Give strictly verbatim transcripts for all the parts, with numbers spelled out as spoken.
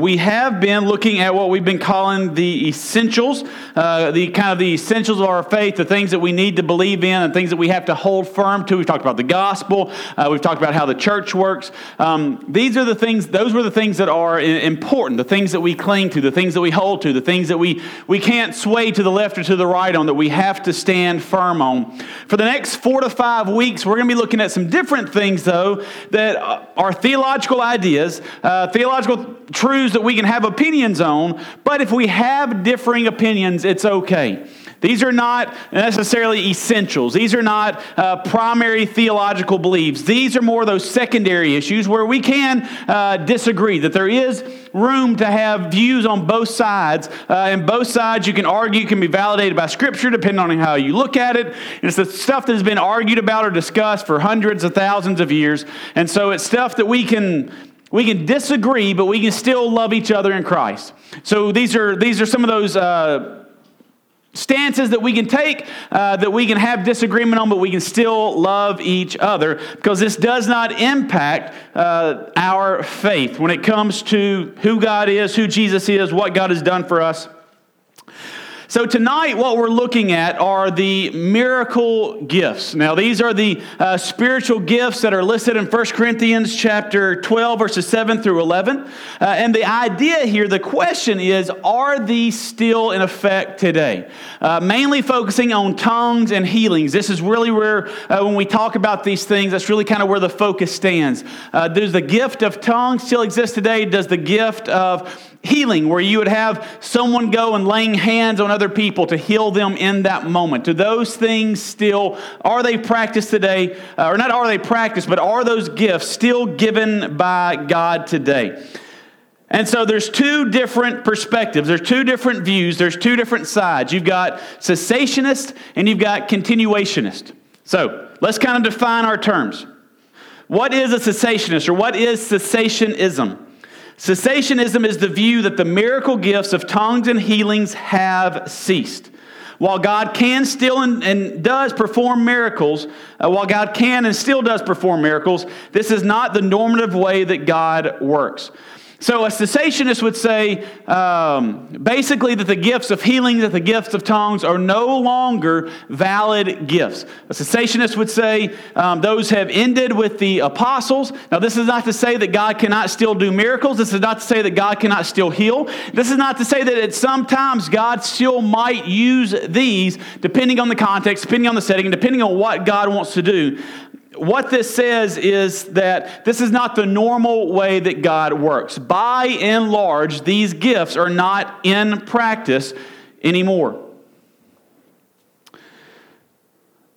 we have been looking at what we've been calling the essentials, uh, the kind of the essentials of our faith, the things that we need to believe in and things that we have to hold firm to. We've talked about the gospel. Uh, we've talked about how the church works. Um, these are the things, those were the things that are important, the things that we cling to, the things that we hold to, the things that we, we can't sway to the left or to the right on, that we have to stand firm on. For the next four to five weeks, we're going to be looking at some different things, though, that are theological ideas, uh, theological truths that we can have opinions on, but if we have differing opinions, it's okay. These are not necessarily essentials. These are not uh, primary theological beliefs. These are more those secondary issues where we can uh, disagree, that there is room to have views on both sides. Uh, and both sides, you can argue, can be validated by Scripture depending on how you look at it. And it's the stuff that has been argued about or discussed for hundreds of thousands of years. And so it's stuff that we can... We can disagree, but we can still love each other in Christ. So these are these are some of those uh, stances that we can take, uh, that we can have disagreement on, but we can still love each other, because this does not impact uh, our faith when it comes to who God is, who Jesus is, what God has done for us. So tonight, what we're looking at are the miracle gifts. Now, these are the uh, spiritual gifts that are listed in First Corinthians chapter twelve, verses seven through eleven. Uh, and the idea here, the question is, are these still in effect today? Uh, mainly focusing on tongues and healings. This is really where, uh, when we talk about these things, that's really kind of where the focus stands. Uh, does the gift of tongues still exist today? Does the gift of healing, where you would have someone go and laying hands on other people to heal them in that moment. Do those things still, are they practiced today? Uh, or not are they practiced, but are those gifts still given by God today? And so there's two different perspectives. There's two different views. There's two different sides. You've got cessationist and you've got continuationist. So let's kind of define our terms. What is a cessationist, or what is cessationism? Cessationism is the view that the miracle gifts of tongues and healings have ceased. While God can still and, and does perform miracles, uh, while God can and still does perform miracles, this is not the normative way that God works. So a cessationist would say um, basically that the gifts of healing, that the gifts of tongues are no longer valid gifts. A cessationist would say um, those have ended with the apostles. Now, this is not to say that God cannot still do miracles. This is not to say that God cannot still heal. This is not to say that at some times God still might use these, depending on the context, depending on the setting, and depending on what God wants to do. What this says is that this is not the normal way that God works. By and large, these gifts are not in practice anymore.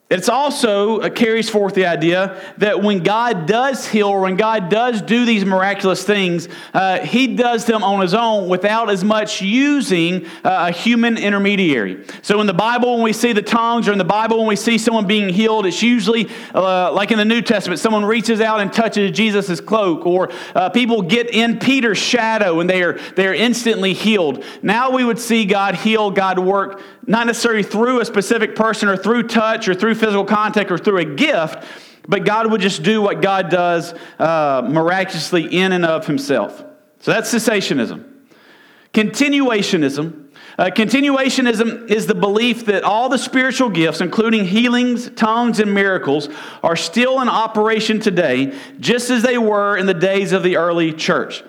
It also uh, carries forth the idea that when God does heal, or when God does do these miraculous things, uh, He does them on His own without as much using uh, a human intermediary. So in the Bible, when we see the tongues, or in the Bible, when we see someone being healed, it's usually, uh, like in the New Testament, someone reaches out and touches Jesus' cloak, or uh, people get in Peter's shadow and they are, they are instantly healed. Now we would see God heal, God work, not necessarily through a specific person or through touch or through physical contact or through a gift, but God would just do what God does uh, miraculously in and of Himself. So that's cessationism. Continuationism. Uh, continuationism is the belief that all the spiritual gifts, including healings, tongues, and miracles, are still in operation today, just as they were in the days of the early church.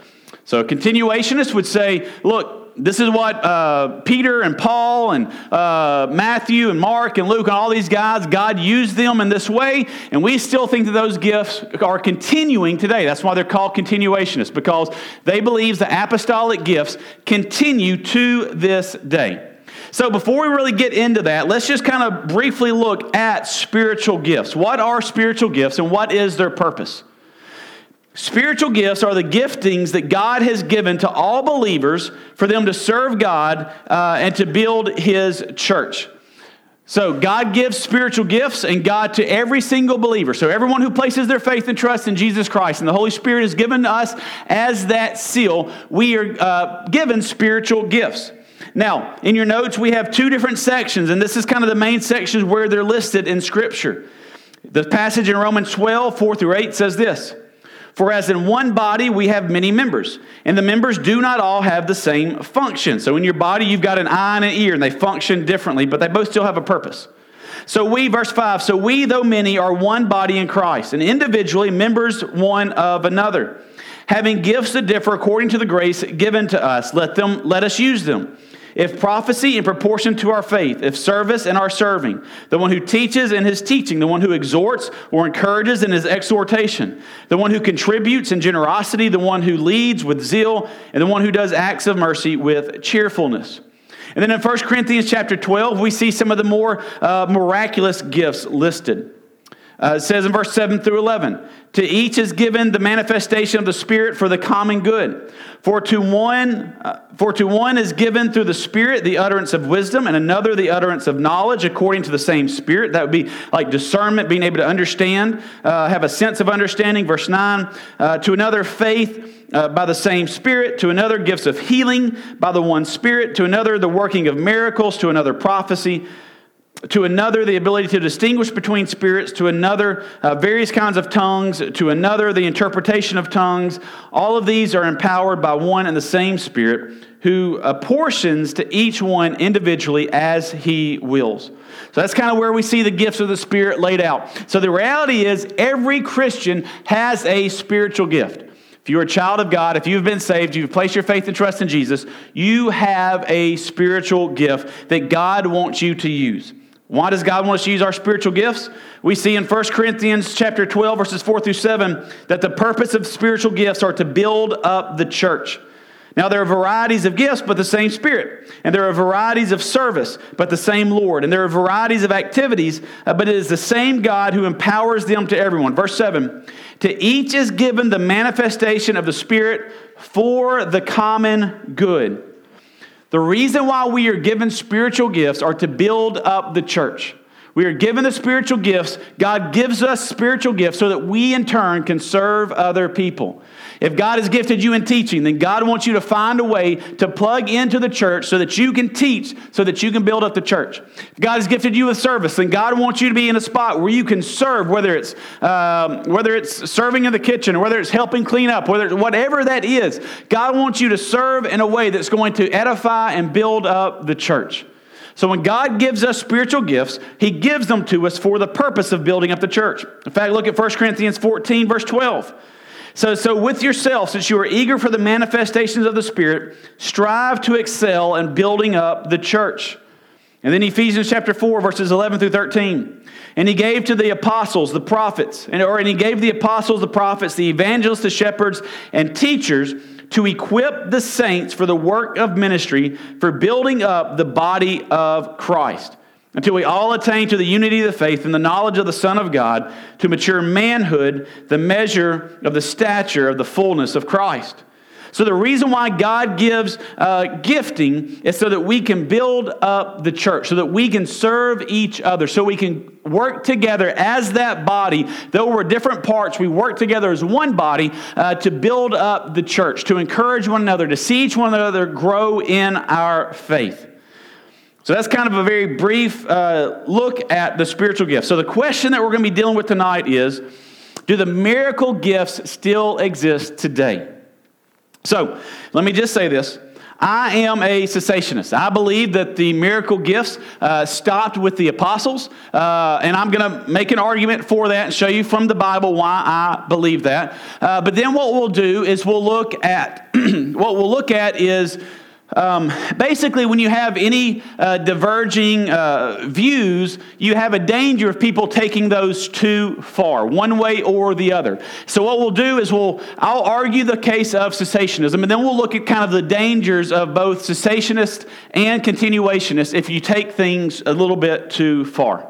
So a continuationist would say, look, this is what uh, Peter and Paul and uh, Matthew and Mark and Luke and all these guys, God used them in this way, and we still think that those gifts are continuing today. That's why they're called continuationists, because they believe the apostolic gifts continue to this day. So before we really get into that, let's just kind of briefly look at spiritual gifts. What are spiritual gifts and what is their purpose? Spiritual gifts are the giftings that God has given to all believers for them to serve God uh, and to build His church. So God gives spiritual gifts and God to every single believer. So everyone who places their faith and trust in Jesus Christ and the Holy Spirit is given to us as that seal, we are uh, given spiritual gifts. Now, in your notes, we have two different sections, and this is kind of the main sections where they're listed in Scripture. The passage in Romans twelve, four through eight says this, For as in one body we have many members, and the members do not all have the same function. So in your body you've got an eye and an ear, and they function differently, but they both still have a purpose. So we, verse five, so we, though many, are one body in Christ, and individually members one of another. Having gifts that differ according to the grace given to us, let them let us use them. If prophecy, in proportion to our faith. If service, in our serving. The one who teaches, in his teaching. The one who exhorts or encourages, in his exhortation. The one who contributes, in generosity. The one who leads, with zeal. And the one who does acts of mercy, with cheerfulness. And then in First Corinthians chapter twelve, we see some of the more uh, miraculous gifts listed. Uh, it says in verse seven through eleven, to each is given the manifestation of the Spirit for the common good. For to one, uh, for to one is given through the Spirit the utterance of wisdom, and another the utterance of knowledge according to the same Spirit. That would be like discernment, being able to understand, uh, have a sense of understanding. Verse nine, uh, to another faith Uh, by the same Spirit, to another gifts of healing by the one Spirit, to another the working of miracles, to another prophecy, to another the ability to distinguish between spirits, to another uh, various kinds of tongues, to another the interpretation of tongues. All of these are empowered by one and the same Spirit, who apportions to each one individually as he wills. So that's kind of where we see the gifts of the Spirit laid out. So the reality is every Christian has a spiritual gift. If you're a child of God, if you've been saved, you've placed your faith and trust in Jesus, you have a spiritual gift that God wants you to use. Why does God want us to use our spiritual gifts? We see in First Corinthians chapter twelve, verses four through seven, that the purpose of spiritual gifts are to build up the church. Now, there are varieties of gifts, but the same Spirit. And there are varieties of service, but the same Lord. And there are varieties of activities, but it is the same God who empowers them to everyone. Verse seven, to each is given the manifestation of the Spirit for the common good. The reason why we are given spiritual gifts are to build up the church. We are given the spiritual gifts. God gives us spiritual gifts so that we in turn can serve other people. If God has gifted you in teaching, then God wants you to find a way to plug into the church so that you can teach, so that you can build up the church. If God has gifted you with service, then God wants you to be in a spot where you can serve, whether it's um, whether it's serving in the kitchen, or whether it's helping clean up, whether it's whatever that is. God wants you to serve in a way that's going to edify and build up the church. So when God gives us spiritual gifts, he gives them to us for the purpose of building up the church. In fact, look at First Corinthians fourteen, verse twelve. So, so with yourself, since you are eager for the manifestations of the Spirit, strive to excel in building up the church. And then Ephesians chapter four, verses eleven through thirteen. And he gave to the apostles, the prophets, and, or, and he gave the apostles, the prophets, the evangelists, the shepherds, and teachers, to equip the saints for the work of ministry, for building up the body of Christ, until we all attain to the unity of the faith and the knowledge of the Son of God, to mature manhood, the measure of the stature of the fullness of Christ. So the reason why God gives uh, gifting is so that we can build up the church, so that we can serve each other, so we can work together as that body. Though we're different parts, we work together as one body uh, to build up the church, to encourage one another, to see each one another grow in our faith. So that's kind of a very brief uh, look at the spiritual gifts. So the question that we're going to be dealing with tonight is, do the miracle gifts still exist today? So let me just say this. I am a cessationist. I believe that the miracle gifts uh, stopped with the apostles, uh, and I'm going to make an argument for that and show you from the Bible why I believe that. Uh, but then what we'll do is we'll look at what we'll look at is um, basically when you have any uh, diverging uh, views, you have a danger of people taking those too far, one way or the other. So what we'll do is we'll I'll argue the case of cessationism, and then we'll look at kind of the dangers of both cessationists and continuationists if you take things a little bit too far.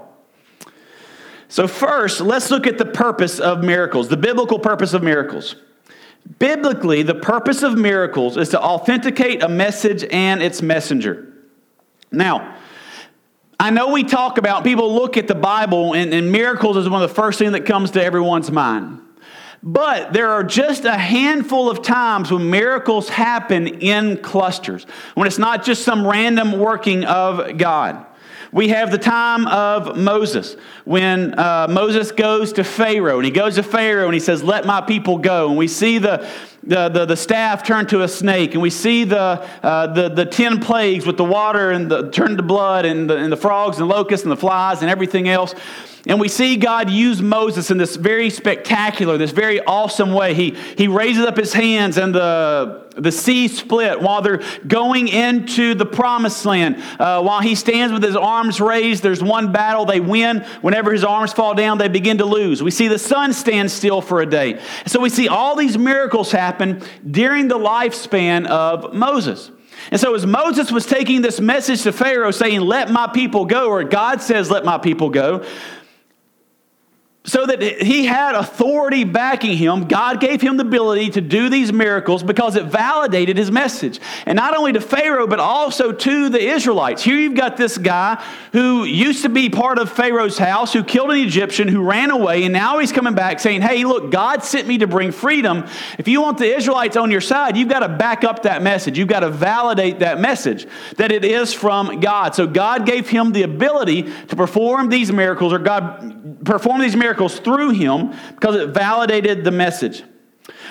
So first, let's look at the purpose of miracles, the biblical purpose of miracles. Biblically, the purpose of miracles is to authenticate a message and its messenger. Now, I know we talk about, people look at the Bible, and, and miracles is one of the first things that comes to everyone's mind. But there are just a handful of times when miracles happen in clusters, when it's not just some random working of God. We have the time of Moses, when uh, Moses goes to Pharaoh, and he goes to Pharaoh and he says, "Let my people go." And we see the the the, the staff turn to a snake, and we see the uh, the the ten plagues with the water and the turned to blood, and the, and the frogs and locusts and the flies and everything else. And we see God use Moses in this very spectacular, this very awesome way. He he raises up his hands, and the the sea split while they're going into the promised land. Uh, while he stands with his arms raised, there's one battle they win. Whenever his arms fall down, they begin to lose. We see the sun stand still for a day. So we see all these miracles happen during the lifespan of Moses. And so as Moses was taking this message to Pharaoh saying, "Let my people go," or God says, "Let my people go," so that he had authority backing him, God gave him the ability to do these miracles because it validated his message. And not only to Pharaoh, but also to the Israelites. Here you've got this guy who used to be part of Pharaoh's house, who killed an Egyptian, who ran away, and now he's coming back saying, "Hey, look, God sent me to bring freedom. If you want the Israelites on your side, you've got to back up that message. You've got to validate that message, that it is from God." So God gave him the ability to perform these miracles, or God performed these miracles through him because it validated the message.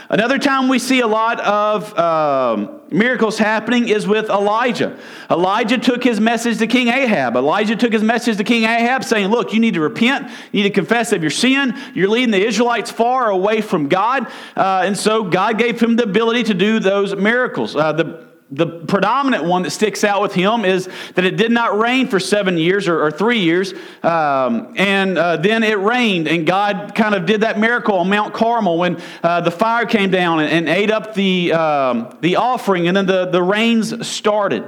Another time we see a lot of um, miracles happening is with Elijah. Elijah took his message to King Ahab. Elijah took his message to King Ahab saying, "Look, you need to repent. You need to confess of your sin. You're leading the Israelites far away from God." Uh, and so God gave him the ability to do those miracles. Uh, the The predominant one that sticks out with him is that it did not rain for seven years or, or three years, um, and uh, then it rained, and God kind of did that miracle on Mount Carmel when uh, the fire came down and, and ate up the um, the offering, and then the, the rains started.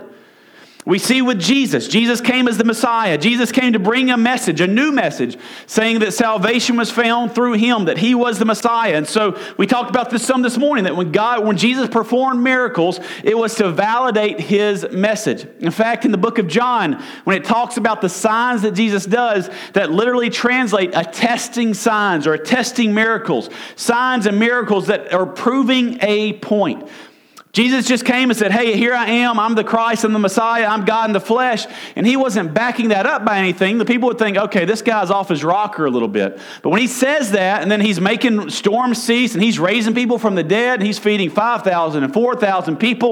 We see with Jesus, Jesus came as the Messiah. Jesus came to bring a message, a new message, saying that salvation was found through him, that he was the Messiah. And so we talked about this some this morning, that when God, when Jesus performed miracles, it was to validate his message. In fact, in the book of John, when it talks about the signs that Jesus does, that literally translate attesting signs or attesting miracles, signs and miracles that are proving a point. Jesus just came and said, "Hey, here I am. I'm the Christ. I'm the Messiah. I'm God in the flesh." And he wasn't backing that up by anything. The people would think, okay, this guy's off his rocker a little bit. But when he says that, and then he's making storms cease, and he's raising people from the dead, and he's feeding five thousand and four thousand people,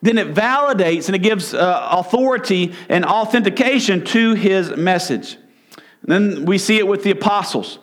then it validates and it gives uh, authority and authentication to his message. And then we see it with the apostles.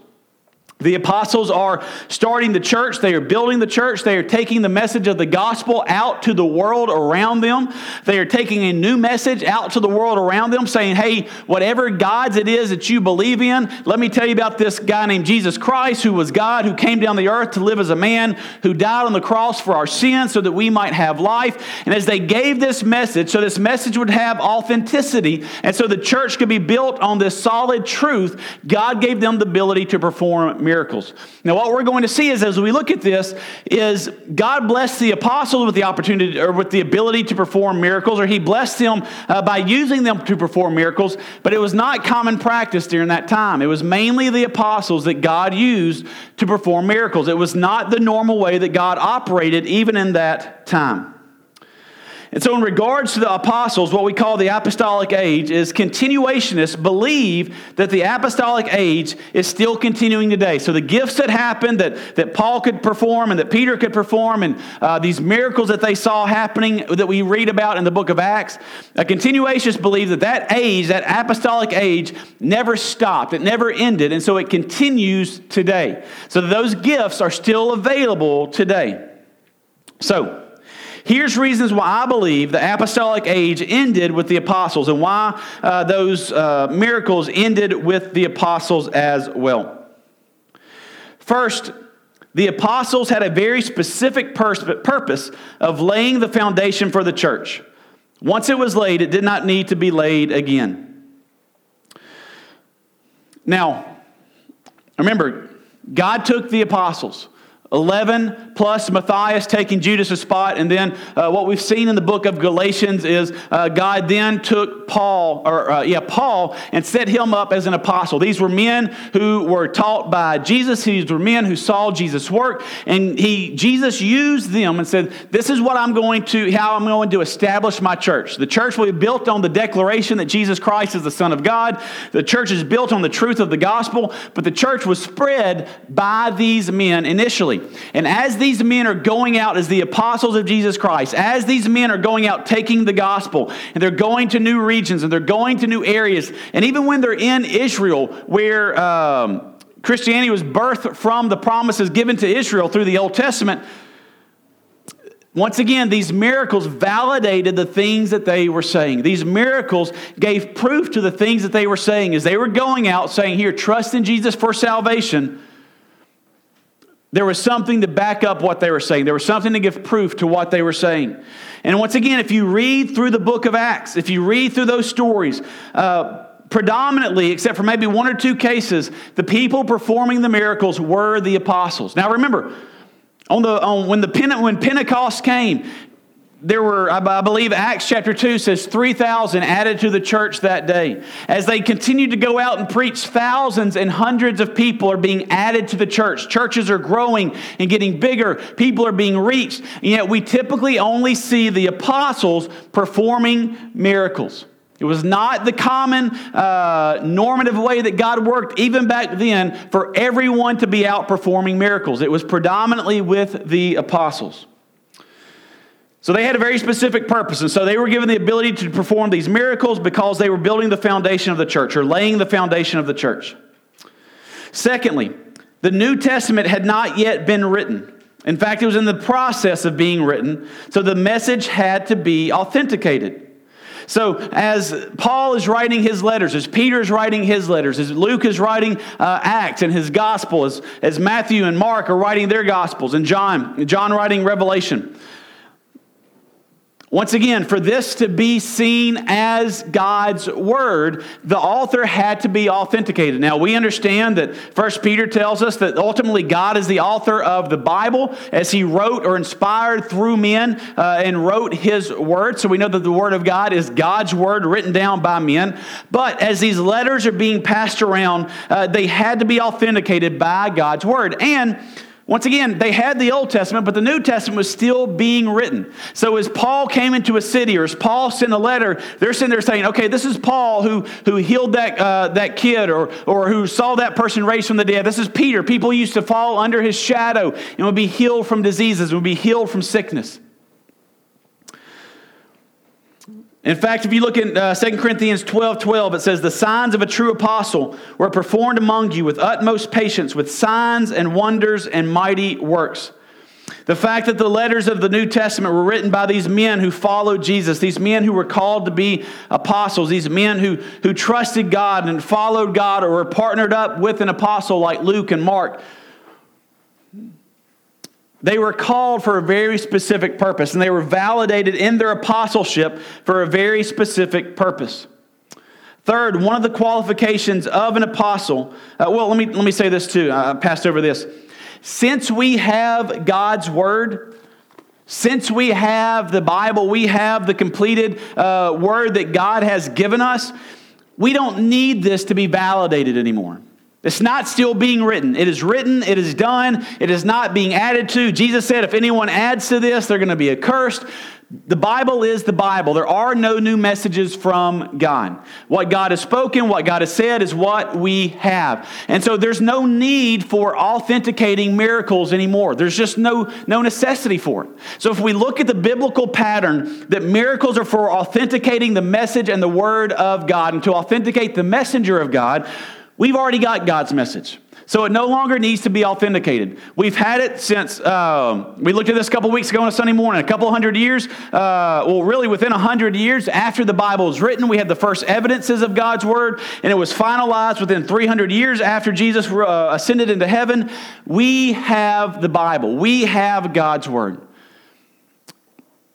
The apostles are starting the church. They are building the church. They are taking the message of the gospel out to the world around them. They are taking a new message out to the world around them saying, "Hey, whatever gods it is that you believe in, let me tell you about this guy named Jesus Christ, who was God, who came down the earth to live as a man, who died on the cross for our sins so that we might have life." And as they gave this message, so this message would have authenticity, and so the church could be built on this solid truth, God gave them the ability to perform miracles. Miracles. Now, what we're going to see is, as we look at this, is God blessed the apostles with the opportunity or with the ability to perform miracles, or He blessed them uh, by using them to perform miracles. But it was not common practice during that time. It was mainly the apostles that God used to perform miracles. It was not the normal way that God operated, even in that time. And so in regards to the apostles, what we call the apostolic age is continuationists believe that the apostolic age is still continuing today. So the gifts that happened that, that Paul could perform and that Peter could perform, and uh, these miracles that they saw happening that we read about in the book of Acts, a continuationist believe that that age, that apostolic age, never stopped. It never ended. And so it continues today. So those gifts are still available today. So here's reasons why I believe the apostolic age ended with the apostles, and why uh, those uh, miracles ended with the apostles as well. First, the apostles had a very specific pers- purpose of laying the foundation for the church. Once it was laid, it did not need to be laid again. Now, remember, God took the apostles. eleven plus Matthias taking Judas' spot. And then uh, what we've seen in the book of Galatians is uh, God then took Paul, or uh, yeah, Paul, and set him up as an apostle. These were men who were taught by Jesus. These were men who saw Jesus work. And he Jesus used them and said, this is what I'm going to, how I'm going to establish my church. The church will be built on the declaration that Jesus Christ is the Son of God. The church is built on the truth of the gospel. But the church was spread by these men initially. And as these men are going out as the apostles of Jesus Christ, as these men are going out taking the gospel, and they're going to new regions, and they're going to new areas, and even when they're in Israel, where um, Christianity was birthed from the promises given to Israel through the Old Testament, once again, these miracles validated the things that they were saying. These miracles gave proof to the things that they were saying as they were going out saying, here, trust in Jesus for salvation. There was something to back up what they were saying. There was something to give proof to what they were saying. And once again, if you read through the book of Acts, if you read through those stories, uh, predominantly, except for maybe one or two cases, the people performing the miracles were the apostles. Now remember, on the on, when the Pente- when Pentecost came, there were, I believe Acts chapter two says three thousand added to the church that day. As they continue to go out and preach, thousands and hundreds of people are being added to the church. Churches are growing and getting bigger. People are being reached. And yet we typically only see the apostles performing miracles. It was not the common uh, normative way that God worked, even back then, for everyone to be out performing miracles. It was predominantly with the apostles. So they had a very specific purpose, and so they were given the ability to perform these miracles because they were building the foundation of the church, or laying the foundation of the church. Secondly, the New Testament had not yet been written. In fact, it was in the process of being written, so the message had to be authenticated. So as Paul is writing his letters, as Peter is writing his letters, as Luke is writing uh, Acts and his gospel, as, as Matthew and Mark are writing their gospels, and John, John writing Revelation, once again, for this to be seen as God's word, the author had to be authenticated. Now, we understand that First Peter tells us that ultimately God is the author of the Bible as he wrote or inspired through men uh, and wrote his word. So we know that the word of God is God's word written down by men. But as these letters are being passed around, uh, they had to be authenticated by God's word. And once again, they had the Old Testament, but the New Testament was still being written. So as Paul came into a city, or as Paul sent a letter, they're sitting there saying, okay, this is Paul who, who healed that uh, that kid, or, or who saw that person raised from the dead. This is Peter. People used to fall under his shadow and would be healed from diseases, and would be healed from sickness. In fact, if you look in uh, Second Corinthians twelve twelve, it says, the signs of a true apostle were performed among you with utmost patience, with signs and wonders and mighty works. The fact that the letters of the New Testament were written by these men who followed Jesus, these men who were called to be apostles, these men who, who trusted God and followed God, or were partnered up with an apostle like Luke and Mark, they were called for a very specific purpose, and they were validated in their apostleship for a very specific purpose. Third, one of the qualifications of an apostle, uh, well, let me let me say this too. I passed over this. Since we have God's word, since we have the Bible, we have the completed uh, word that God has given us, we don't need this to be validated anymore. It's not still being written. It is written. It is done. It is not being added to. Jesus said, if anyone adds to this, they're going to be accursed. The Bible is the Bible. There are no new messages from God. What God has spoken, what God has said is what we have. And so there's no need for authenticating miracles anymore. There's just no, no necessity for it. So if we look at the biblical pattern that miracles are for authenticating the message and the word of God, and to authenticate the messenger of God, we've already got God's message, so it no longer needs to be authenticated. We've had it since, um, we looked at this a couple weeks ago on a Sunday morning, a couple hundred years, uh, well really within a hundred years after the Bible was written, we had the first evidences of God's word, and it was finalized within three hundred years after Jesus uh, ascended into heaven. We have the Bible. We have God's word.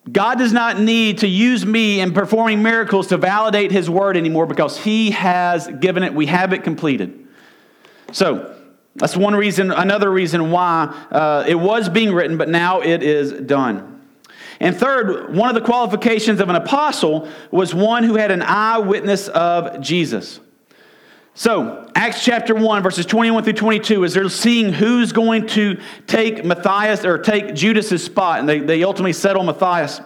God does not need to use me in performing miracles to validate his word anymore, because he has given it. We have it completed. So That's one reason, another reason why uh, it was being written, but now it is done. And third, one of the qualifications of an apostle was one who had an eyewitness of Jesus. So, Acts chapter one, verses twenty-one through twenty-two, as they're seeing who's going to take Matthias or take Judas's spot, and they, they ultimately settle Matthias.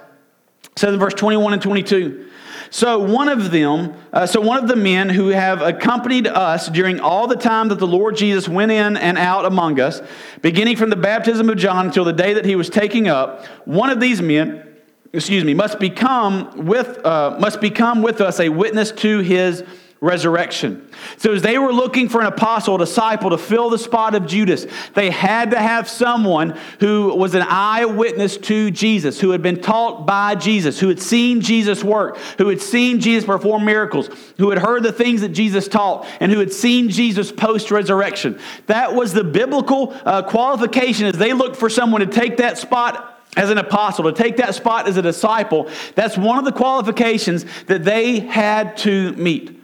So, in verse twenty-one and twenty-two, so one of them, uh, so one of the men who have accompanied us during all the time that the Lord Jesus went in and out among us, beginning from the baptism of John until the day that he was taken up, one of these men, excuse me, must become with uh, must become with us a witness to his resurrection. So as they were looking for an apostle, a disciple to fill the spot of Judas, they had to have someone who was an eyewitness to Jesus, who had been taught by Jesus, who had seen Jesus work, who had seen Jesus perform miracles, who had heard the things that Jesus taught, and who had seen Jesus post-resurrection. That was the biblical uh, qualification as they looked for someone to take that spot as an apostle, to take that spot as a disciple. That's one of the qualifications that they had to meet.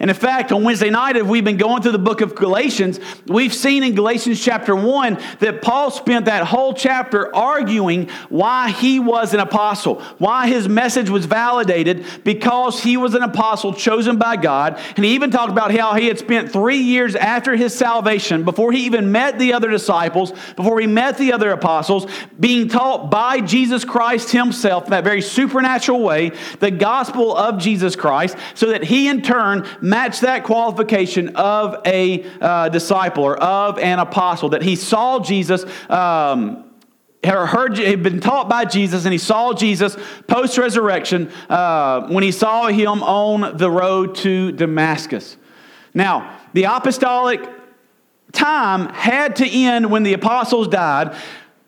And in fact, on Wednesday night, if we've been going through the book of Galatians, we've seen in Galatians chapter one that Paul spent that whole chapter arguing why he was an apostle, why his message was validated because he was an apostle chosen by God. And he even talked about how he had spent three years after his salvation, before he even met the other disciples, before he met the other apostles, being taught by Jesus Christ himself in that very supernatural way, the gospel of Jesus Christ, so that he in turn match that qualification of a uh, disciple or of an apostle, that he saw Jesus, um, heard, had been taught by Jesus, and he saw Jesus post-resurrection uh, when he saw him on the road to Damascus. Now, the apostolic time had to end when the apostles died,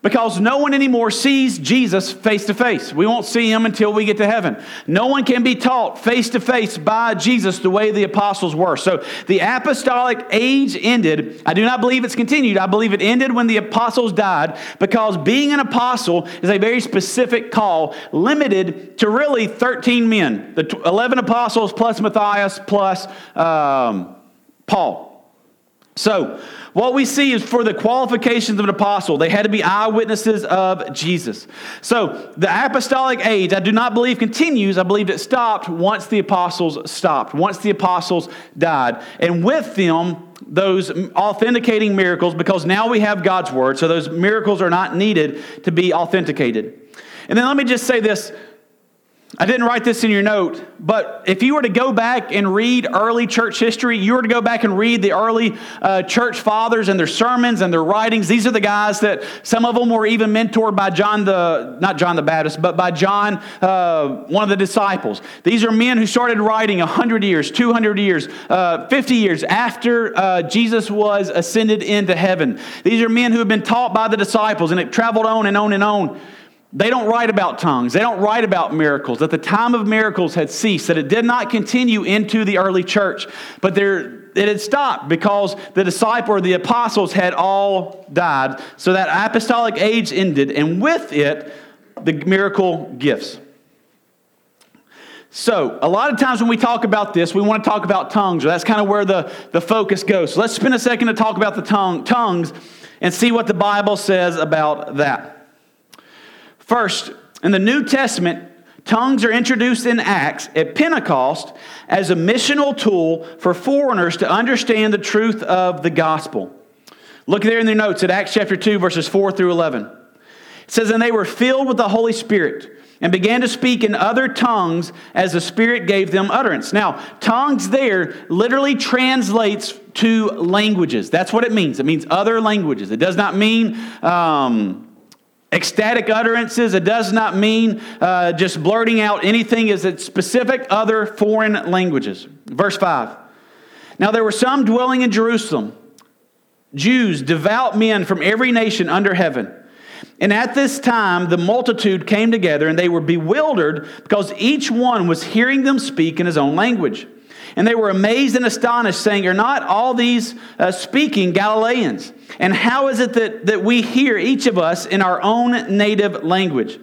because no one anymore sees Jesus face to face. We won't see him until we get to heaven. No one can be taught face to face by Jesus the way the apostles were. So the apostolic age ended. I do not believe it's continued. I believe it ended when the apostles died, because being an apostle is a very specific call, limited to really thirteen men. The eleven apostles plus Matthias plus um, Paul. So, what we see is for the qualifications of an apostle, they had to be eyewitnesses of Jesus. So, the apostolic age, I do not believe continues. I believe it stopped once the apostles stopped, once the apostles died. And with them, those authenticating miracles, because now we have God's word, so those miracles are not needed to be authenticated. And then let me just say this. I didn't write this in your note, but if you were to go back and read early church history, you were to go back and read the early uh, church fathers and their sermons and their writings. These are the guys that some of them were even mentored by John the, not John the Baptist, but by John, uh, one of the disciples. These are men who started writing one hundred years, two hundred years, uh, fifty years after uh, Jesus was ascended into heaven. These are men who have been taught by the disciples, and it traveled on and on and on. They don't write about tongues. They don't write about miracles. That the time of miracles had ceased, that it did not continue into the early church, but there, it had stopped because the disciple or the apostles had all died. So that apostolic age ended, and with it, the miracle gifts. So, a lot of times when we talk about this, we want to talk about tongues, or that's kind of where the, the focus goes. So let's spend a second to talk about the tongue, tongues and see what the Bible says about that. First, in the New Testament, tongues are introduced in Acts at Pentecost as a missional tool for foreigners to understand the truth of the gospel. Look there in their notes at Acts chapter two, verses four through eleven. It says, and they were filled with the Holy Spirit and began to speak in other tongues as the Spirit gave them utterance. Now, tongues there literally translates to languages. That's what it means. It means other languages. It does not mean Um, ecstatic utterances. It does not mean uh, just blurting out anything. Is it specific other foreign languages? Verse five. Now there were some dwelling in Jerusalem, Jews, devout men from every nation under heaven. And at this time the multitude came together, and they were bewildered because each one was hearing them speak in his own language. And they were amazed and astonished, saying, are not all these uh, speaking Galileans? And how is it that, that we hear, each of us, in our own native language?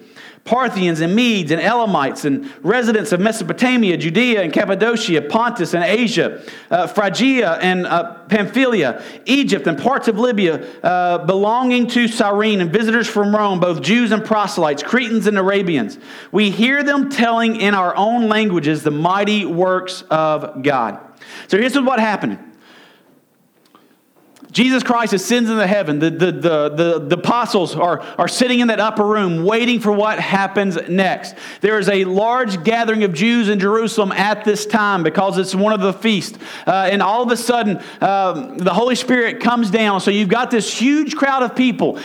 Parthians and Medes and Elamites and residents of Mesopotamia, Judea and Cappadocia, Pontus and Asia, uh, Phrygia and uh, Pamphylia, Egypt and parts of Libya uh, belonging to Cyrene, and visitors from Rome, both Jews and proselytes, Cretans and Arabians. We hear them telling in our own languages the mighty works of God. So here's what happened. Jesus Christ ascends into heaven. The, the, the, the, the apostles are, are sitting in that upper room waiting for what happens next. There is a large gathering of Jews in Jerusalem at this time because it's one of the feasts. Uh, and all of a sudden, um, the Holy Spirit comes down. So you've got this huge crowd of people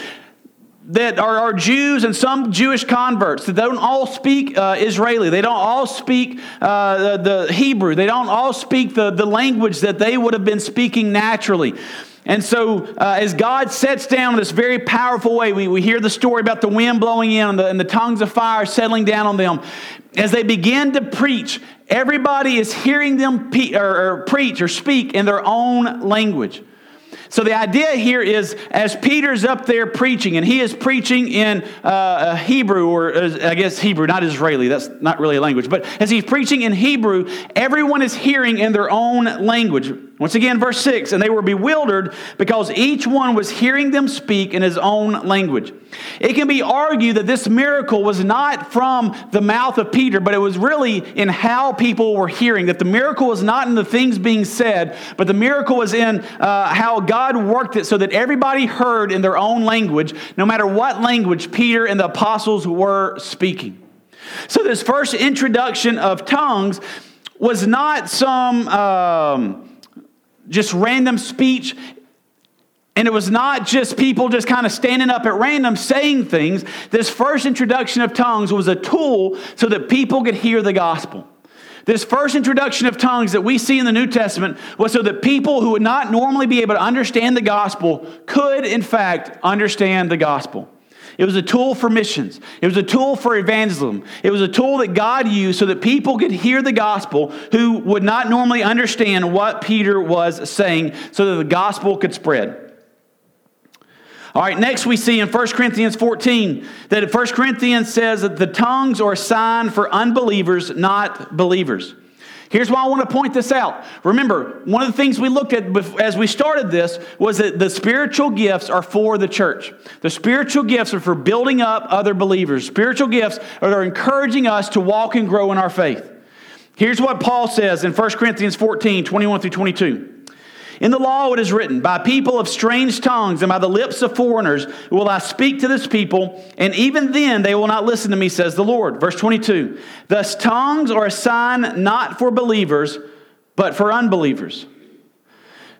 that are, are Jews and some Jewish converts that don't all speak uh, Israeli. They don't all speak uh, the, the Hebrew. They don't all speak the, the language that they would have been speaking naturally. And so uh, as God sets down in this very powerful way, we, we hear the story about the wind blowing in and the, and the tongues of fire settling down on them. As they begin to preach, everybody is hearing them pe- or, or preach or speak in their own language. So the idea here is, as Peter's up there preaching, and he is preaching in uh, Hebrew, or uh, I guess Hebrew, not Israeli, that's not really a language, but as he's preaching in Hebrew, everyone is hearing in their own language. Once again, verse six, and they were bewildered because each one was hearing them speak in his own language. It can be argued that this miracle was not from the mouth of Peter, but it was really in how people were hearing, that the miracle was not in the things being said, but the miracle was in uh, how God worked it so that everybody heard in their own language, no matter what language Peter and the apostles were speaking. So this first introduction of tongues was not some um, just random speech. And it was not just people just kind of standing up at random saying things. This first introduction of tongues was a tool so that people could hear the gospel. This first introduction of tongues that we see in the New Testament was so that people who would not normally be able to understand the gospel could, in fact, understand the gospel. It was a tool for missions. It was a tool for evangelism. It was a tool that God used so that people could hear the gospel who would not normally understand what Peter was saying, so that the gospel could spread. All right, next we see in First Corinthians fourteen that First Corinthians says that the tongues are a sign for unbelievers, not believers. Here's why I want to point this out. Remember, one of the things we looked at as we started this was that the spiritual gifts are for the church. The spiritual gifts are for building up other believers. Spiritual gifts are encouraging us to walk and grow in our faith. Here's what Paul says in First Corinthians fourteen, twenty-one through twenty-two. In the law it is written, by people of strange tongues and by the lips of foreigners will I speak to this people, and even then they will not listen to me, says the Lord. Verse twenty-two, thus tongues are a sign not for believers, but for unbelievers.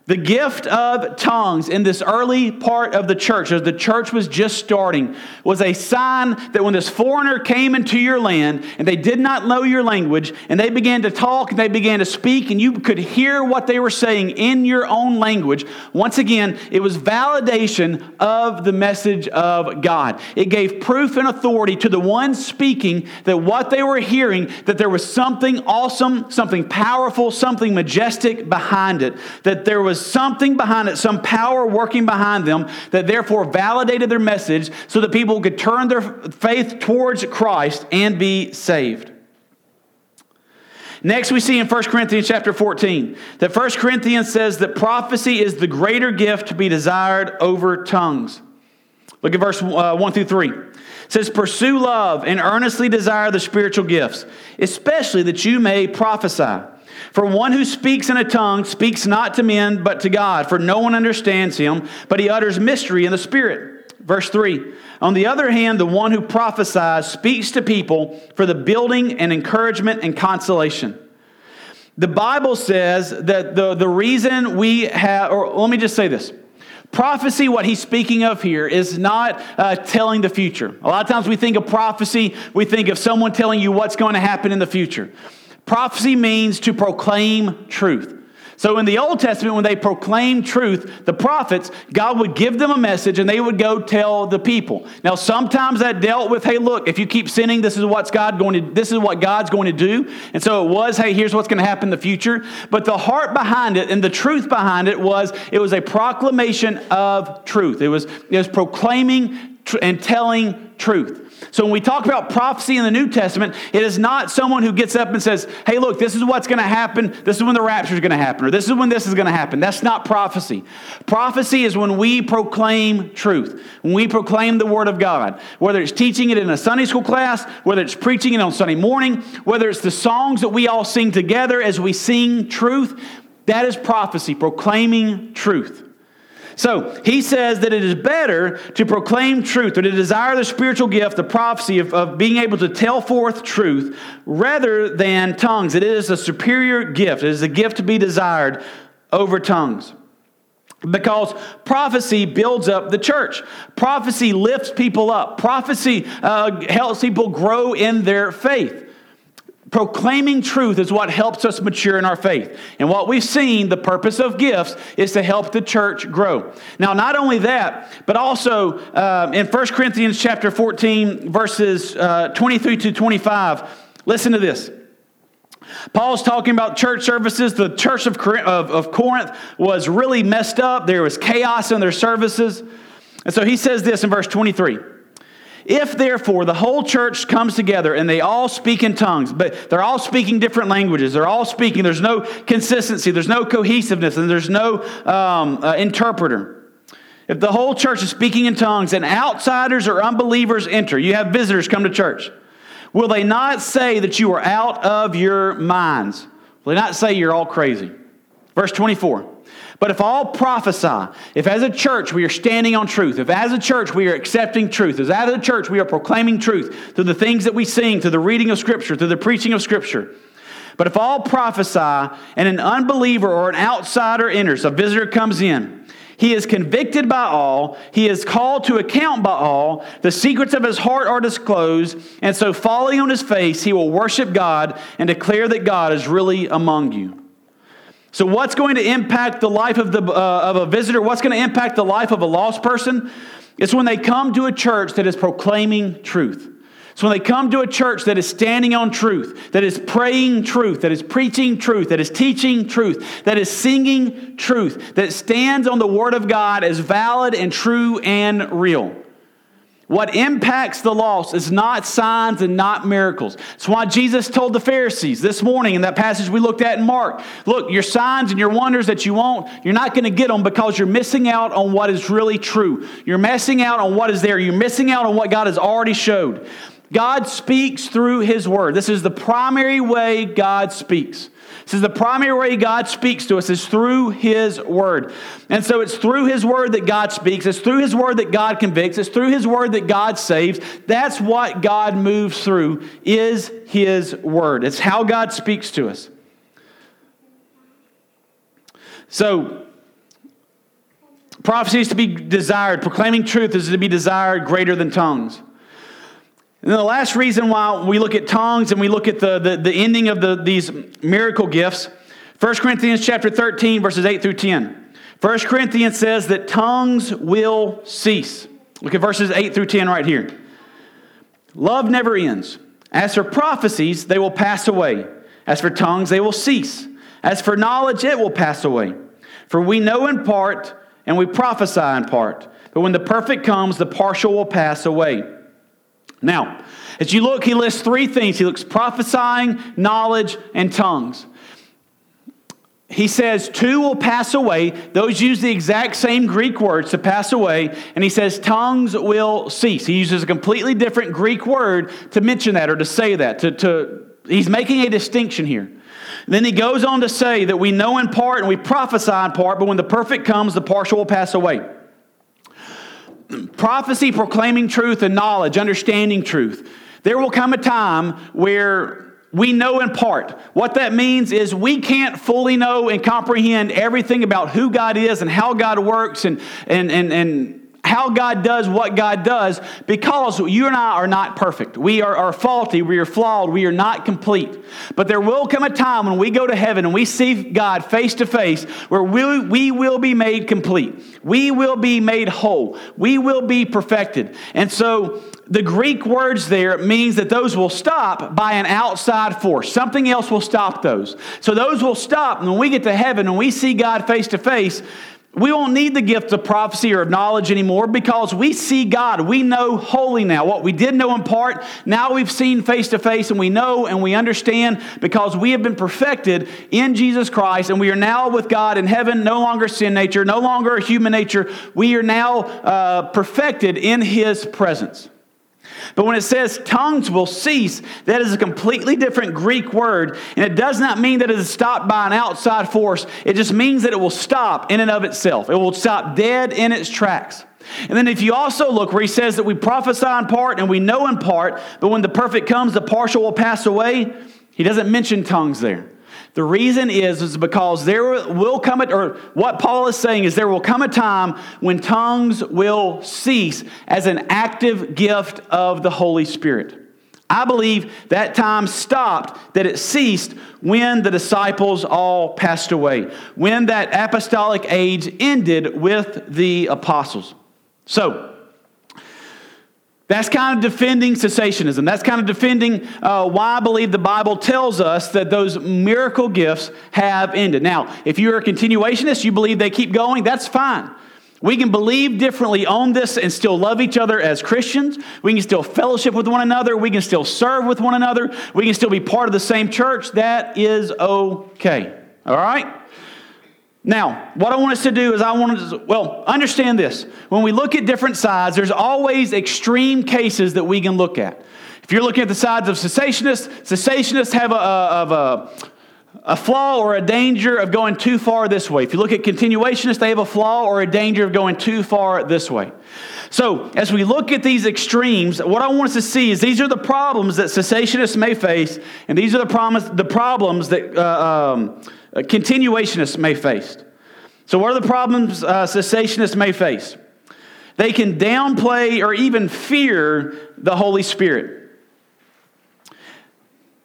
The gift of tongues in this early part of the church, as the church was just starting, was a sign that when this foreigner came into your land and they did not know your language, and they began to talk and they began to speak, and you could hear what they were saying in your own language, once again, it was validation of the message of God. It gave proof and authority to the one speaking that what they were hearing, that there was something awesome, something powerful, something majestic behind it, that there was something behind it, some power working behind them that therefore validated their message so that people could turn their faith towards Christ and be saved. Next we see in First Corinthians chapter fourteen that First Corinthians says that prophecy is the greater gift to be desired over tongues. Look at verse one through three. It says, pursue love and earnestly desire the spiritual gifts, especially that you may prophesy. For one who speaks in a tongue speaks not to men, but to God, for no one understands him, but he utters mystery in the Spirit. Verse three, on the other hand, the one who prophesies speaks to people for the building and encouragement and consolation. The Bible says that the, the reason we have, or let me just say this. Prophecy, what he's speaking of here, is not uh, telling the future. A lot of times we think of prophecy, we think of someone telling you what's going to happen in the future. Prophecy means to proclaim truth. So in the Old Testament, when they proclaimed truth, the prophets, God would give them a message and they would go tell the people. Now, sometimes that dealt with, hey, look, if you keep sinning, this is what's God going to, this is what God's going to do. And so it was, hey, here's what's going to happen in the future. But the heart behind it and the truth behind it was, it was a proclamation of truth. It was, it was proclaiming and telling truth. So when we talk about prophecy in the New Testament, it is not someone who gets up and says, hey, look, this is what's going to happen. This is when the rapture is going to happen, or this is when this is going to happen. That's not prophecy. Prophecy is when we proclaim truth, when we proclaim the Word of God, whether it's teaching it in a Sunday school class, whether it's preaching it on Sunday morning, whether it's the songs that we all sing together as we sing truth. That is prophecy, proclaiming truth. So he says that it is better to proclaim truth or to desire the spiritual gift, the prophecy of, of being able to tell forth truth rather than tongues. It is a superior gift. It is a gift to be desired over tongues. Because prophecy builds up the church. Prophecy lifts people up. Prophecy uh, helps people grow in their faith. Proclaiming truth is what helps us mature in our faith. And what we've seen, the purpose of gifts is to help the church grow. Now, not only that, but also uh, in First Corinthians chapter fourteen, verses uh, twenty-three to twenty-five, listen to this. Paul's talking about church services. The church of Corinth, of, of Corinth was really messed up. There was chaos in their services. And so he says this in verse twenty-three. If, therefore, the whole church comes together and they all speak in tongues, but they're all speaking different languages, they're all speaking, there's no consistency, there's no cohesiveness, and there's no um, uh, interpreter. If the whole church is speaking in tongues and outsiders or unbelievers enter, you have visitors come to church, will they not say that you are out of your minds? Will they not say you're all crazy? Verse twenty-four. But if all prophesy, if as a church we are standing on truth, if as a church we are accepting truth, if as a church we are proclaiming truth through the things that we sing, through the reading of Scripture, through the preaching of Scripture. But if all prophesy and an unbeliever or an outsider enters, a visitor comes in, he is convicted by all, he is called to account by all, the secrets of his heart are disclosed, and so falling on his face he will worship God and declare that God is really among you. So what's going to impact the life of the uh, of a visitor? What's going to impact the life of a lost person? It's when they come to a church that is proclaiming truth. It's when they come to a church that is standing on truth, that is praying truth, that is preaching truth, that is teaching truth, that is singing truth, that stands on the Word of God as valid and true and real. What impacts the lost is not signs and not miracles. That's why Jesus told the Pharisees this morning in that passage we looked at in Mark, look, your signs and your wonders that you want, you're not going to get them because you're missing out on what is really true. You're missing out on what is there. You're missing out on what God has already showed. God speaks through His Word. This is the primary way God speaks. This is the primary way God speaks to us is through His Word. And so it's through His Word that God speaks. It's through His Word that God convicts. It's through His Word that God saves. That's what God moves through is His Word. It's how God speaks to us. So prophecy is to be desired. Proclaiming truth is to be desired greater than tongues. And the last reason why we look at tongues and we look at the, the, the ending of the, these miracle gifts, First Corinthians chapter thirteen, verses eight through ten. First Corinthians says that tongues will cease. Look at verses eight through ten right here. Love never ends. As for prophecies, they will pass away. As for tongues, they will cease. As for knowledge, it will pass away. For we know in part and we prophesy in part. But when the perfect comes, the partial will pass away. Now, as you look, he lists three things. He looks prophesying, knowledge, and tongues. He says two will pass away. Those use the exact same Greek words to pass away. And he says tongues will cease. He uses a completely different Greek word to mention that or to say that. To, to, he's making a distinction here. Then he goes on to say that we know in part and we prophesy in part, but when the perfect comes, the partial will pass away. Prophecy, proclaiming truth, and knowledge, understanding truth. There will come a time where we know in part. What that means is we can't fully know and comprehend everything about who God is and how God works and, and, and, and how God does what God does because you and I are not perfect. We are, are faulty. We are flawed. We are not complete. But there will come a time when we go to heaven and we see God face to face where we, we will be made complete. We will be made whole. We will be perfected. And so the Greek words there means that those will stop by an outside force. Something else will stop those. So those will stop. And when we get to heaven and we see God face to face, We won't need the gift of prophecy or of knowledge anymore because we see God. We know wholly now. What we did know in part, now we've seen face to face, and we know and we understand because we have been perfected in Jesus Christ, and we are now with God in heaven, no longer sin nature, no longer a human nature. We are now uh, perfected in His presence. But when it says tongues will cease, that is a completely different Greek word. And it does not mean that it is stopped by an outside force. It just means that it will stop in and of itself. It will stop dead in its tracks. And then if you also look where he says that we prophesy in part and we know in part, but when the perfect comes, the partial will pass away. He doesn't mention tongues there. The reason is, is because there will come, a, or what Paul is saying is there will come a time when tongues will cease as an active gift of the Holy Spirit. I believe that time stopped, that it ceased when the disciples all passed away, when that apostolic age ended with the apostles. So, that's kind of defending cessationism. That's kind of defending uh, why I believe the Bible tells us that those miracle gifts have ended. Now, if you're a continuationist, you believe they keep going, that's fine. We can believe differently on this and still love each other as Christians. We can still fellowship with one another. We can still serve with one another. We can still be part of the same church. That is okay. All right? Now, what I want us to do is I want us to, well, understand this. When we look at different sides, there's always extreme cases that we can look at. If you're looking at the sides of cessationists, cessationists have a, of a, a flaw or a danger of going too far this way. If you look at continuationists, they have a flaw or a danger of going too far this way. So, as we look at these extremes, what I want us to see is these are the problems that cessationists may face, and these are the, promise, the problems that... Uh, um, continuationists may face. So what are the problems uh, cessationists may face? They can downplay or even fear the Holy Spirit.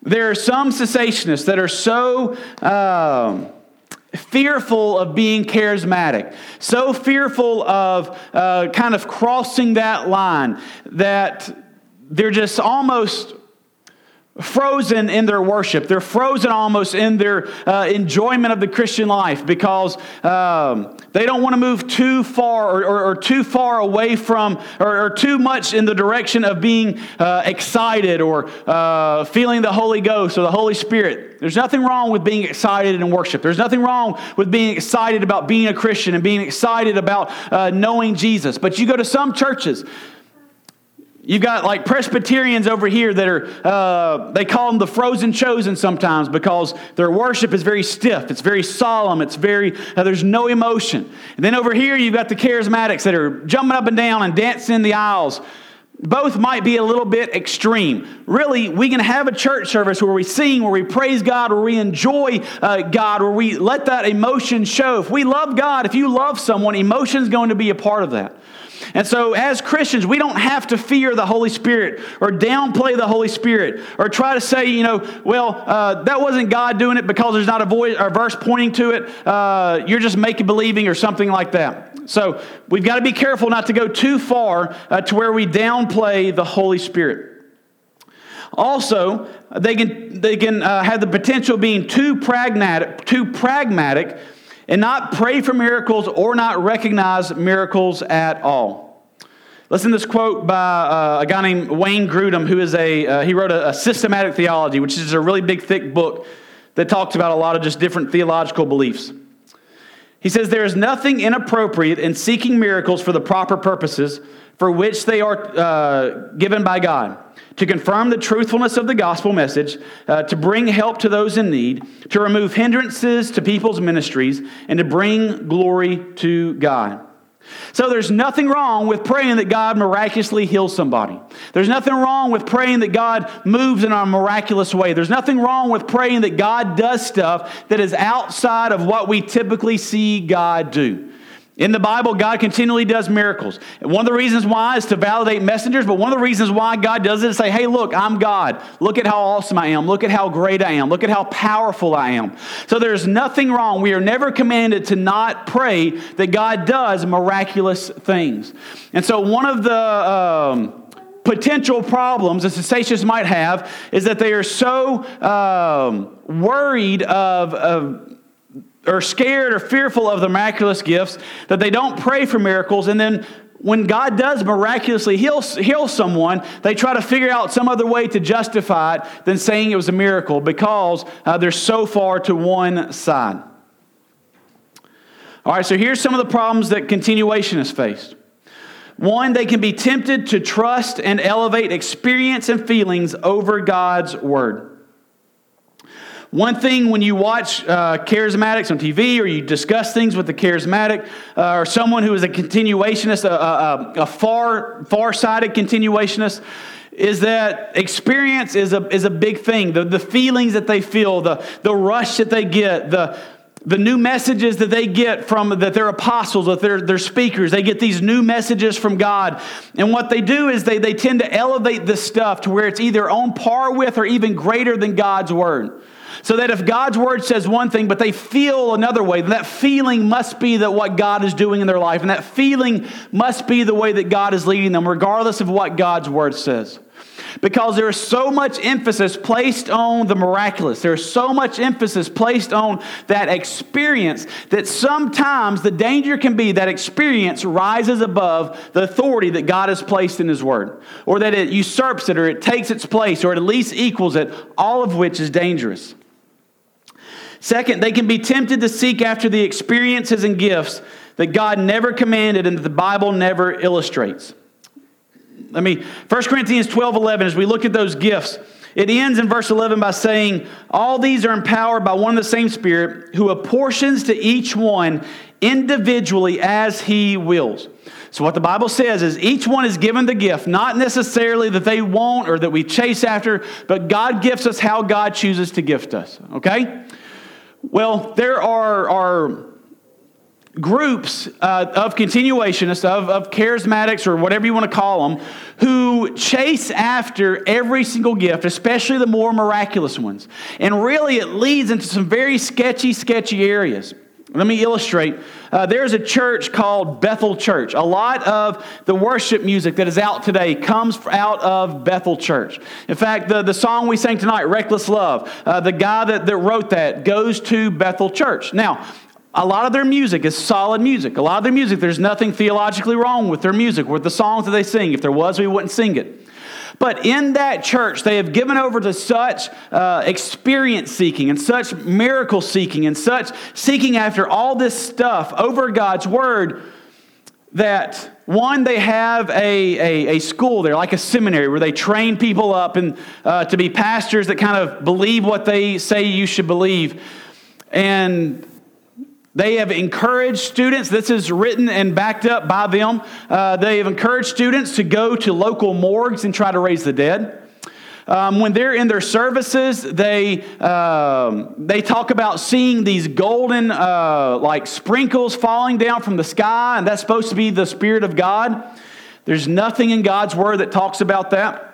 There are some cessationists that are so um, fearful of being charismatic, so fearful of uh, kind of crossing that line that they're just almost frozen in their worship. They're frozen almost in their uh, enjoyment of the Christian life because um, they don't want to move too far or, or, or too far away from or, or too much in the direction of being uh, excited or uh, feeling the Holy Ghost or the Holy Spirit. There's nothing wrong with being excited in worship. There's nothing wrong with being excited about being a Christian and being excited about uh, knowing Jesus. But you go to some churches. You've got like Presbyterians over here that are, uh, they call them the frozen chosen sometimes because their worship is very stiff. It's very solemn. It's very, uh, there's no emotion. And then over here, you've got the charismatics that are jumping up and down and dancing in the aisles. Both might be a little bit extreme. Really, we can have a church service where we sing, where we praise God, where we enjoy uh, God, where we let that emotion show. If we love God, if you love someone, emotion's going to be a part of that. And so as Christians, we don't have to fear the Holy Spirit or downplay the Holy Spirit or try to say, you know, well, uh, that wasn't God doing it because there's not a, voice, or a verse pointing to it. Uh, you're just make-believing or something like that. So we've got to be careful not to go too far uh, to where we downplay the Holy Spirit. Also, they can they can uh, have the potential of being too pragmatic, too pragmatic, and not pray for miracles or not recognize miracles at all. Listen to this quote by uh, a guy named Wayne Grudem, who is a, uh, he wrote a, a Systematic Theology, which is a really big, thick book that talks about a lot of just different theological beliefs. He says, there is nothing inappropriate in seeking miracles for the proper purposes for which they are uh, given by God, to confirm the truthfulness of the gospel message, uh, to bring help to those in need, to remove hindrances to people's ministries, and to bring glory to God. So there's nothing wrong with praying that God miraculously heals somebody. There's nothing wrong with praying that God moves in a miraculous way. There's nothing wrong with praying that God does stuff that is outside of what we typically see God do. In the Bible, God continually does miracles. And one of the reasons why is to validate messengers, but one of the reasons why God does it is to say, hey, look, I'm God. Look at how awesome I am. Look at how great I am. Look at how powerful I am. So there's nothing wrong. We are never commanded to not pray that God does miraculous things. And so one of the um, potential problems that cessationists might have is that they are so um, worried of... of are scared or fearful of the miraculous gifts, that they don't pray for miracles, and then when God does miraculously heal, heal someone, they try to figure out some other way to justify it than saying it was a miracle because uh, they're so far to one side. All right, so here's some of the problems that continuationists face. One, they can be tempted to trust and elevate experience and feelings over God's word. One thing when you watch uh, charismatics on T V or you discuss things with a charismatic uh, or someone who is a continuationist, a, a, a far, far-sighted continuationist, is that experience is a is a big thing. The, the feelings that they feel, the, the rush that they get, the the new messages that they get from that their apostles, that their their speakers, they get these new messages from God. And what they do is they, they tend to elevate this stuff to where it's either on par with or even greater than God's word. So that if God's word says one thing, but they feel another way, that feeling must be that what God is doing in their life. And that feeling must be the way that God is leading them, regardless of what God's word says. Because there is so much emphasis placed on the miraculous. There is so much emphasis placed on that experience that sometimes the danger can be that experience rises above the authority that God has placed in His Word. Or that it usurps it, or it takes its place, or it at least equals it, all of which is dangerous. Second, they can be tempted to seek after the experiences and gifts that God never commanded and that the Bible never illustrates. I mean, First Corinthians twelve eleven, as we look at those gifts, it ends in verse eleven by saying, all these are empowered by one and the same Spirit who apportions to each one individually as He wills. So what the Bible says is each one is given the gift, not necessarily that they want or that we chase after, but God gifts us how God chooses to gift us, okay? Well, there are... are groups uh, of continuationists, of, of charismatics, or whatever you want to call them, who chase after every single gift, especially the more miraculous ones. And really, it leads into some very sketchy, sketchy areas. Let me illustrate. Uh, there's a church called Bethel Church. A lot of the worship music that is out today comes out of Bethel Church. In fact, the, the song we sang tonight, Reckless Love, uh, the guy that, that wrote that goes to Bethel Church. Now, a lot of their music is solid music. A lot of their music, there's nothing theologically wrong with their music, with the songs that they sing. If there was, we wouldn't sing it. But in that church, they have given over to such uh, experience seeking and such miracle seeking and such seeking after all this stuff over God's word that... One, they have a, a, a school there, like a seminary, where they train people up and uh, to be pastors that kind of believe what they say you should believe. And... they have encouraged students, this is written and backed up by them, uh, they have encouraged students to go to local morgues and try to raise the dead. Um, when they're in their services, they uh, they talk about seeing these golden uh, like sprinkles falling down from the sky, and that's supposed to be the Spirit of God. There's nothing in God's Word that talks about that.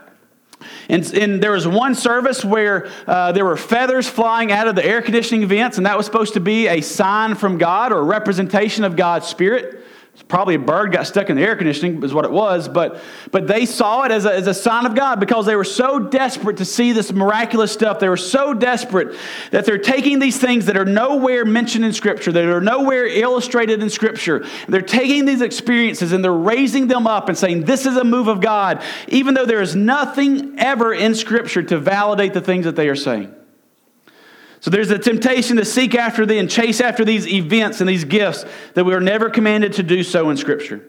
And, and there was one service where uh, there were feathers flying out of the air conditioning vents, and that was supposed to be a sign from God or a representation of God's Spirit. It's probably a bird got stuck in the air conditioning is what it was, but but they saw it as a, as a sign of God because they were so desperate to see this miraculous stuff. They were so desperate that they're taking these things that are nowhere mentioned in Scripture, that are nowhere illustrated in Scripture. They're taking these experiences and they're raising them up and saying, this is a move of God, even though there is nothing ever in Scripture to validate the things that they are saying. So there's a temptation to seek after the and chase after these events and these gifts that we are never commanded to do so in Scripture.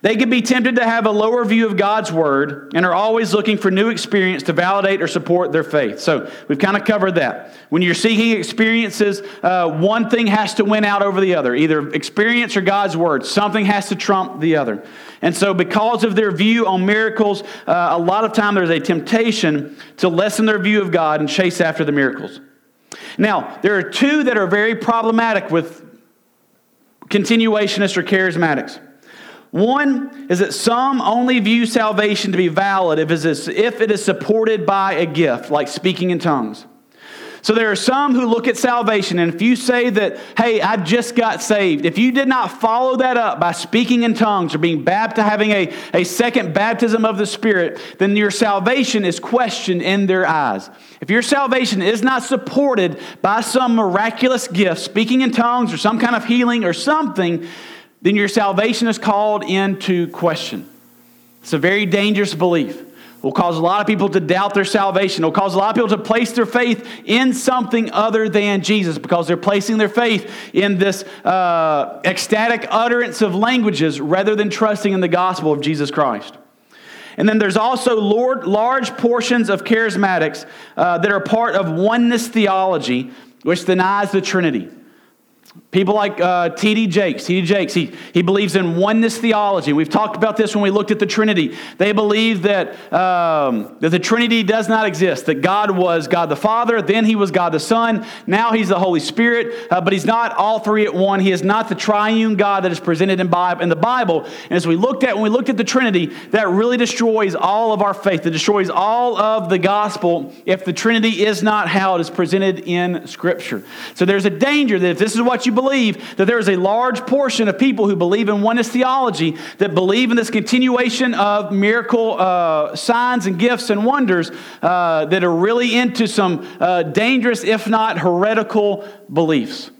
They can be tempted to have a lower view of God's Word and are always looking for new experience to validate or support their faith. So we've kind of covered that. When you're seeking experiences, uh, one thing has to win out over the other. Either experience or God's Word. Something has to trump the other. And so because of their view on miracles, uh, a lot of time there's a temptation to lessen their view of God and chase after the miracles. Now, there are two that are very problematic with continuationists or charismatics. One is that some only view salvation to be valid if it is supported by a gift, like speaking in tongues. So there are some who look at salvation, and if you say that, hey, I just got saved, if you did not follow that up by speaking in tongues or being baptized, having a, a second baptism of the Spirit, then your salvation is questioned in their eyes. If your salvation is not supported by some miraculous gift, speaking in tongues or some kind of healing or something, then your salvation is called into question. It's a very dangerous belief. Will cause a lot of people to doubt their salvation. It'll cause a lot of people to place their faith in something other than Jesus because they're placing their faith in this uh, ecstatic utterance of languages rather than trusting in the gospel of Jesus Christ. And then there's also large portions of charismatics uh, that are part of oneness theology, which denies the Trinity. People like uh, T D Jakes. T D Jakes, he, he believes in oneness theology. We've talked about this when we looked at the Trinity. They believe that, um, that the Trinity does not exist, that God was God the Father, then he was God the Son, now he's the Holy Spirit, uh, but he's not all three at one. He is not the triune God that is presented in, Bi- in the Bible. And as we looked at, when we looked at the Trinity, that really destroys all of our faith. It destroys all of the gospel if the Trinity is not how it is presented in Scripture. So there's a danger that if this is what you believe, that there is a large portion of people who believe in oneness theology that believe in this continuation of miracle uh, signs and gifts and wonders uh, that are really into some uh, dangerous, if not heretical, beliefs.